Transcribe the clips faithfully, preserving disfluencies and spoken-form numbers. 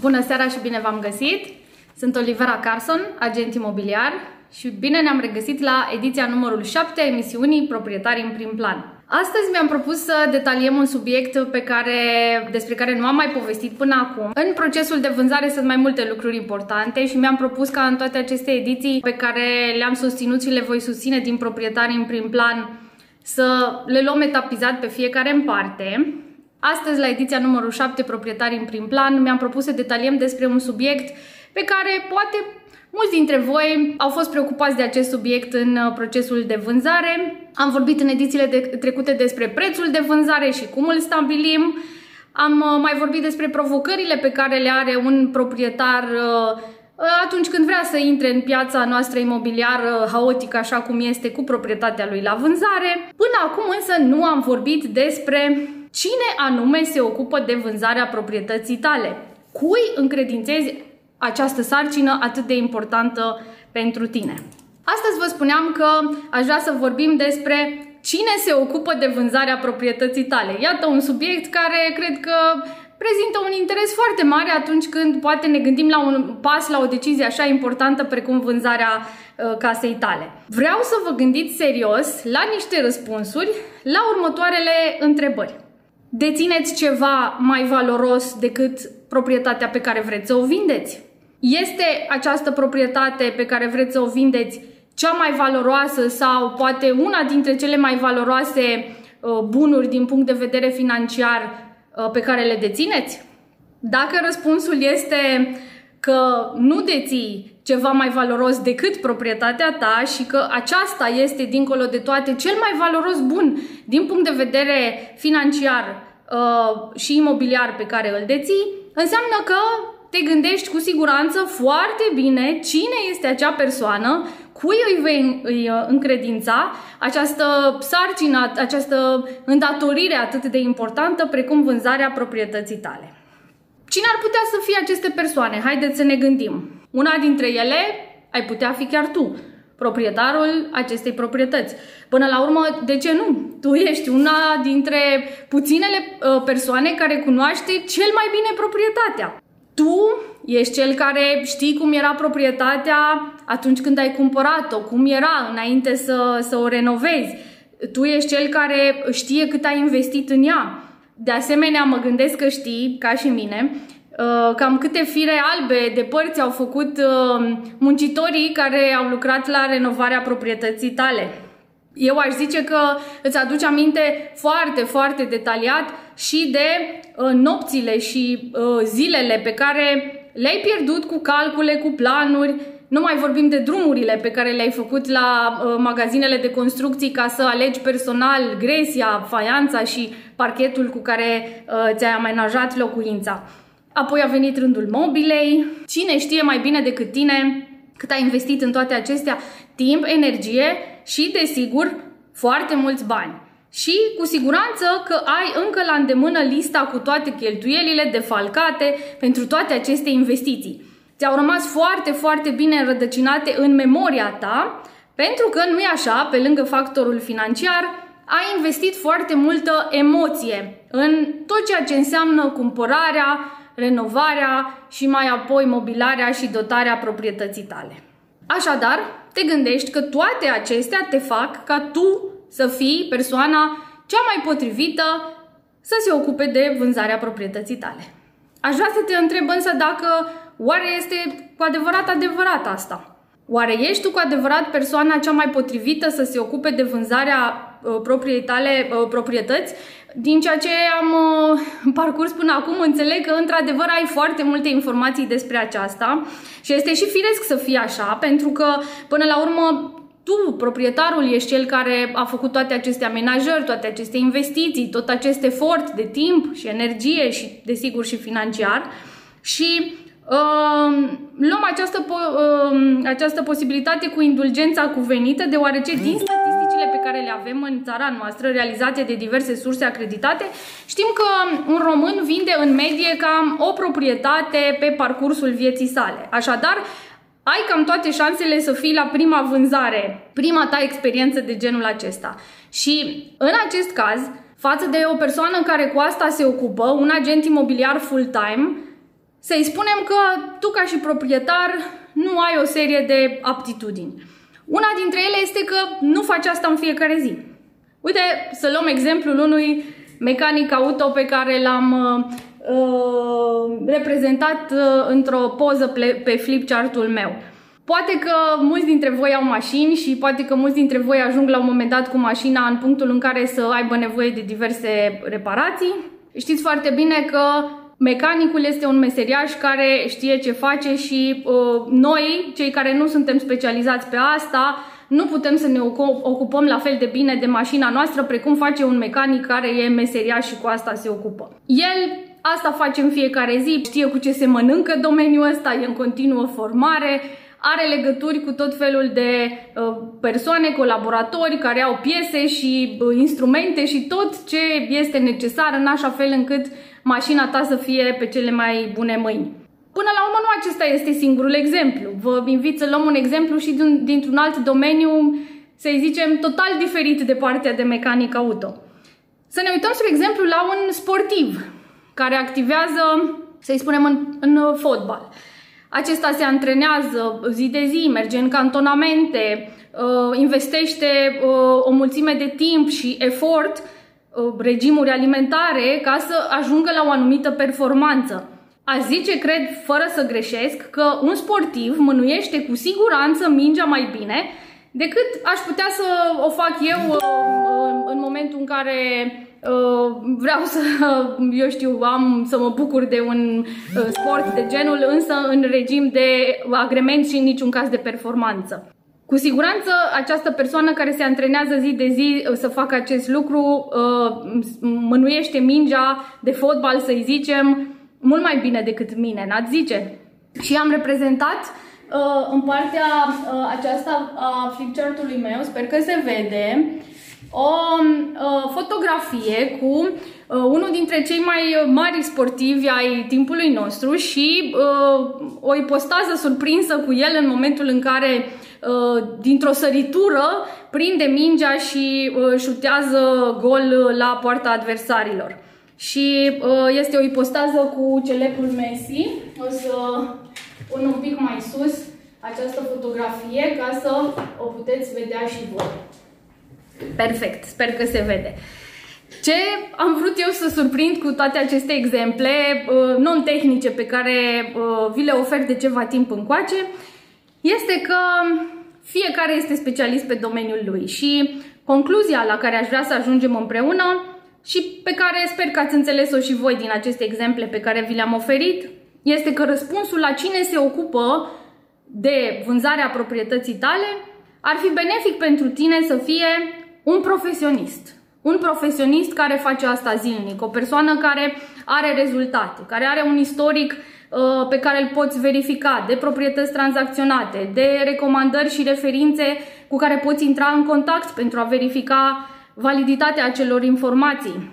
Bună seara și bine v-am găsit! Sunt Olivera Carson, agent imobiliar și bine ne-am regăsit la ediția numărul șapte a emisiunii Proprietari în prim plan. Astăzi mi-am propus să detaliem un subiect pe care, despre care nu am mai povestit până acum. În procesul de vânzare sunt mai multe lucruri importante și mi-am propus ca în toate aceste ediții pe care le-am susținut și le voi susține din Proprietari în prim plan să le luăm etapizat pe fiecare în parte. Astăzi, la ediția numărul șapte, Proprietari în prim plan, mi-am propus să detaliem despre un subiect pe care poate mulți dintre voi au fost preocupați de acest subiect în procesul de vânzare. Am vorbit în edițiile de- trecute despre prețul de vânzare și cum îl stabilim. Am mai vorbit despre provocările pe care le are un proprietar atunci când vrea să intre în piața noastră imobiliară haotică, așa cum este, cu proprietatea lui la vânzare. Până acum însă nu am vorbit despre cine anume se ocupă de vânzarea proprietății tale. Cui încredințezi această sarcină atât de importantă pentru tine? Astăzi vă spuneam că aș vrea să vorbim despre cine se ocupă de vânzarea proprietății tale. Iată un subiect care cred că prezintă un interes foarte mare atunci când poate ne gândim la un pas, la o decizie așa importantă precum vânzarea uh, casei tale. Vreau să vă gândiți serios la niște răspunsuri la următoarele întrebări. Dețineți ceva mai valoros decât proprietatea pe care vreți să o vindeți? Este această proprietate pe care vreți să o vindeți cea mai valoroasă sau poate una dintre cele mai valoroase bunuri din punct de vedere financiar pe care le dețineți? Dacă răspunsul este că nu deții ceva mai valoros decât proprietatea ta și că aceasta este, dincolo de toate, cel mai valoros bun din punct de vedere financiar uh, și imobiliar pe care îl deții, înseamnă că te gândești cu siguranță foarte bine cine este acea persoană, cui îi vei încredința această sarcină, această îndatorire atât de importantă precum vânzarea proprietății tale. Cine ar putea să fie aceste persoane? Haideți să ne gândim. Una dintre ele ai putea fi chiar tu, proprietarul acestei proprietăți. Până la urmă, de ce nu? Tu ești una dintre puținele persoane care cunoaște cel mai bine proprietatea. Tu ești cel care știi cum era proprietatea atunci când ai cumpărat-o, cum era înainte să, să o renovezi. Tu ești cel care știe cât ai investit în ea. De asemenea, mă gândesc că știi, ca și mine, cam câte fire albe de părți au făcut muncitorii care au lucrat la renovarea proprietății tale. Eu aș zice că îți aduci aminte foarte, foarte detaliat și de nopțile și zilele pe care le-ai pierdut cu calcule, cu planuri. Nu mai vorbim de drumurile pe care le-ai făcut la uh, magazinele de construcții ca să alegi personal gresia, faianța și parchetul cu care uh, ți-ai amenajat locuința. Apoi a venit rândul mobilei. Cine știe mai bine decât tine cât ai investit în toate acestea? Timp, energie și, desigur, foarte mulți bani. Și cu siguranță că ai încă la îndemână lista cu toate cheltuielile defalcate pentru toate aceste investiții. Ți-au rămas foarte, foarte bine înrădăcinate în memoria ta, pentru că, nu-i așa, pe lângă factorul financiar, ai investit foarte multă emoție în tot ceea ce înseamnă cumpărarea, renovarea și mai apoi mobilarea și dotarea proprietății tale. Așadar, te gândești că toate acestea te fac ca tu să fii persoana cea mai potrivită să se ocupe de vânzarea proprietății tale. Aș vrea să te întreb însă dacă oare este cu adevărat adevărat asta? Oare ești tu cu adevărat persoana cea mai potrivită să se ocupe de vânzarea uh, propriei tale uh, proprietăți? Din ceea ce am uh, parcurs până acum, înțeleg că într-adevăr ai foarte multe informații despre aceasta și este și firesc să fie așa, pentru că până la urmă tu, proprietarul, ești cel care a făcut toate aceste amenajări, toate aceste investiții, tot acest efort de timp și energie și, desigur, și financiar. Și Uh, luăm această, po- uh, această posibilitate cu indulgența cuvenită, deoarece din statisticile pe care le avem în țara noastră, realizate de diverse surse acreditate, știm că un român vinde în medie cam o proprietate pe parcursul vieții sale. Așadar, ai cam toate șansele să fii la prima vânzare, prima ta experiență de genul acesta. Și în acest caz, față de o persoană care cu asta se ocupă, un agent imobiliar full-time, Să-i spunem că tu, ca și proprietar, nu ai o serie de aptitudini. Una dintre ele este că nu faci asta în fiecare zi. Uite, să luăm exemplul unui mecanic auto pe care l-am uh, reprezentat uh, într-o poză pe flipchart-ul meu. Poate că mulți dintre voi au mașini și poate că mulți dintre voi ajung la un moment dat cu mașina în punctul în care să aibă nevoie de diverse reparații. Știți foarte bine că mecanicul este un meseriaș care știe ce face și uh, noi, cei care nu suntem specializați pe asta, nu putem să ne ocupăm la fel de bine de mașina noastră precum face un mecanic care e meseriaș și cu asta se ocupă. El asta face în fiecare zi, știe cu ce se mănâncă domeniul ăsta, e în continuă formare, are legături cu tot felul de uh, persoane, colaboratori care au piese și uh, instrumente și tot ce este necesar în așa fel încât mașina ta să fie pe cele mai bune mâini. Până la urmă, nu acesta este singurul exemplu. Vă invit să luăm un exemplu și din, dintr-un alt domeniu, să-i zicem, total diferit de partea de mecanic auto. Să ne uităm, spre exemplu, la un sportiv care activează, să-i spunem, în, în fotbal. Acesta se antrenează zi de zi, merge în cantonamente, investește o mulțime de timp și efort, regimuri alimentare, ca să ajungă la o anumită performanță. Aș zice, cred, fără să greșesc, că un sportiv mânuiește cu siguranță mingea mai bine decât aș putea să o fac eu în momentul în care vreau să, eu știu, am să mă bucur de un sport de genul, însă în regim de agrement și în niciun caz de performanță. Cu siguranță această persoană care se antrenează zi de zi să facă acest lucru mânuiește mingea de fotbal, să-i zicem, mult mai bine decât mine, n-ați zice? Și am reprezentat uh, în partea uh, aceasta a flipchart-ului meu, sper că se vede, o uh, fotografie cu uh, unul dintre cei mai mari sportivi ai timpului nostru și uh, o ipostază surprinsă cu el în momentul în care uh, dintr-o săritură prinde mingea și uh, șutează gol la poarta adversarilor. Și uh, este o ipostază cu celebrul Messi. O să pun un pic mai sus această fotografie ca să o puteți vedea și voi. Perfect, sper că se vede. Ce am vrut eu să surprind cu toate aceste exemple uh, non-tehnice pe care uh, vi le ofer de ceva timp încoace este că fiecare este specialist pe domeniul lui și concluzia la care aș vrea să ajungem împreună și pe care sper că ați înțeles-o și voi din aceste exemple pe care vi le-am oferit, este că răspunsul la cine se ocupă de vânzarea proprietății tale ar fi benefic pentru tine să fie un profesionist. Un profesionist care face asta zilnic, o persoană care are rezultate, care are un istoric uh, pe care îl poți verifica, de proprietăți tranzacționate, de recomandări și referințe cu care poți intra în contact pentru a verifica validitatea acelor informații,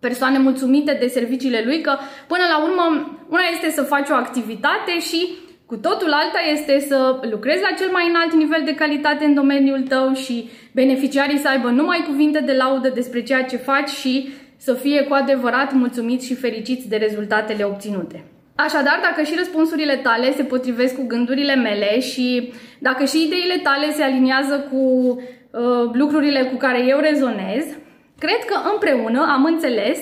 persoane mulțumite de serviciile lui, că până la urmă una este să faci o activitate și cu totul alta este să lucrezi la cel mai înalt nivel de calitate în domeniul tău și beneficiarii să aibă numai cuvinte de laudă despre ceea ce faci și să fie cu adevărat mulțumiți și fericiți de rezultatele obținute. Așadar, dacă și răspunsurile tale se potrivesc cu gândurile mele și dacă și ideile tale se aliniază cu lucrurile cu care eu rezonez, cred că împreună am înțeles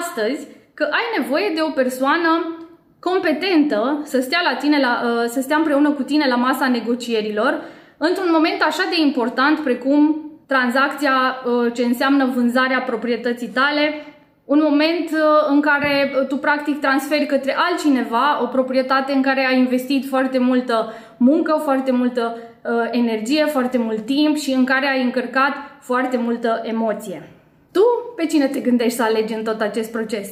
astăzi că ai nevoie de o persoană competentă să stea, la tine la, să stea împreună cu tine la masa negocierilor într-un moment așa de important precum tranzacția ce înseamnă vânzarea proprietății tale, un moment în care tu practic transferi către altcineva o proprietate în care ai investit foarte multă muncă, foarte multă energie, foarte mult timp și în care ai încărcat foarte multă emoție. Tu pe cine te gândești să alegi în tot acest proces?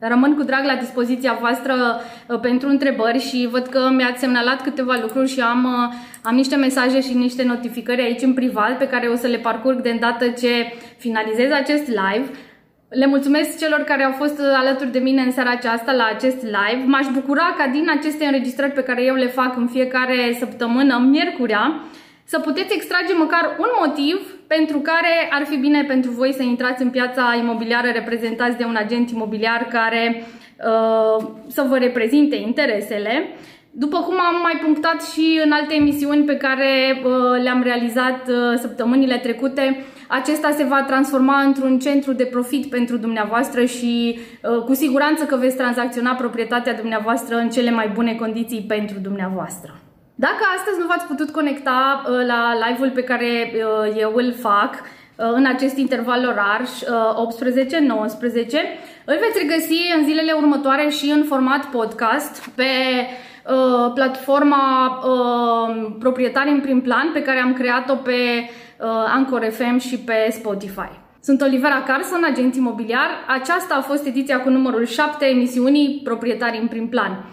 Rămân cu drag la dispoziția voastră pentru întrebări și văd că mi-ați semnalat câteva lucruri și am, am niște mesaje și niște notificări aici în privat pe care o să le parcurg de îndată ce finalizez acest live. Le mulțumesc celor care au fost alături de mine în seara aceasta la acest live. M-aș bucura ca din aceste înregistrări pe care eu le fac în fiecare săptămână, miercurea, să puteți extrage măcar un motiv pentru care ar fi bine pentru voi să intrați în piața imobiliară reprezentați de un agent imobiliar care uh, să vă reprezinte interesele. După cum am mai punctat și în alte emisiuni pe care uh, le-am realizat uh, săptămânile trecute, acesta se va transforma într-un centru de profit pentru dumneavoastră și uh, cu siguranță că veți tranzacționa proprietatea dumneavoastră în cele mai bune condiții pentru dumneavoastră. Dacă astăzi nu v-ați putut conecta uh, la live-ul pe care uh, eu îl fac uh, în acest interval orar uh, optsprezece nouăsprezece, îl veți regăsi în zilele următoare și în format podcast pe uh, platforma uh, Proprietari în prim plan pe care am creat-o pe uh, Anchor F M și pe Spotify. Sunt Olivera Carson, agent imobiliar. Aceasta a fost ediția cu numărul șapte a emisiunii Proprietari în prim plan.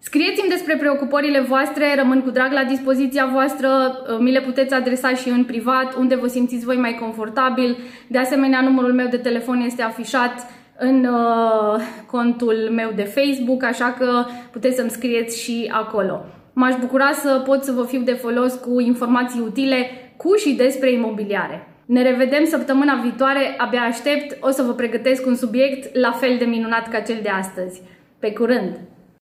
Scrieți-mi despre preocupările voastre, rămân cu drag la dispoziția voastră, mi le puteți adresa și în privat, unde vă simțiți voi mai confortabil. De asemenea, numărul meu de telefon este afișat în uh, contul meu de Facebook, așa că puteți să-mi scrieți și acolo. M-aș bucura să pot să vă fiu de folos cu informații utile cu și despre imobiliare. Ne revedem săptămâna viitoare, abia aștept, o să vă pregătesc un subiect la fel de minunat ca cel de astăzi. Pe curând!